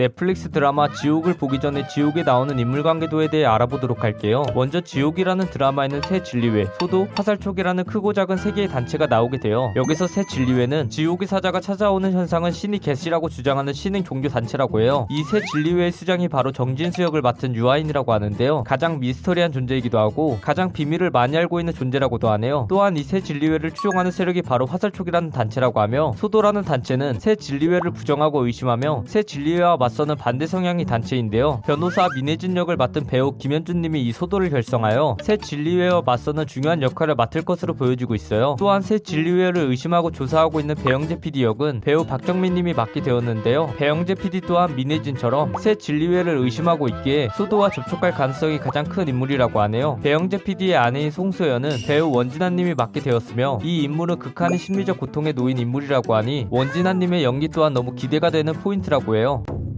넷플릭스 드라마 지옥을 보기 전에 지옥에 나오는 인물관계도에 대해 알아보도록 할게요. 먼저 지옥이라는 드라마에는 새 진리회, 소도, 화살촉이라는 크고 작은 세 개의 단체가 나오게 돼요. 여기서 새 진리회는 지옥의 사자가 찾아오는 현상은 신이 계시라고 주장하는 신흥 종교 단체라고 해요. 이 새 진리회의 수장이 바로 정진수 역을 맡은 유아인이라고 하는데요. 가장 미스터리한 존재이기도 하고 가장 비밀을 많이 알고 있는 존재라고도 하네요. 또한 이 새 진리회를 추종하는 세력이 바로 화살촉이라는 단체라고 하며 소도라는 단체는 새 진리회를 부정하고 의심하며 새 진리회와 맞서는 반대 성향의 단체인데요. 변호사 민혜진 역을 맡은 배우 김현준 님이 이 소도를 결성하여 새 진리회와 맞서는 중요한 역할을 맡을 것으로 보여지고 있어요. 또한 새 진리회를 의심하고 조사하고 있는 배영재 PD 역은 배우 박정민 님이 맡게 되었는데요. 배영재 PD 또한 민혜진처럼 새 진리회를 의심하고 있기에 소도와 접촉할 가능성이 가장 큰 인물이라고 하네요. 배영재 PD의 아내인 송소연은 배우 원진아 님이 맡게 되었으며 이 인물은 극한의 심리적 고통에 놓인 인물이라고 하니 원진아 님의 연기 또한 너무 기대가 되는 포인트라고 해요.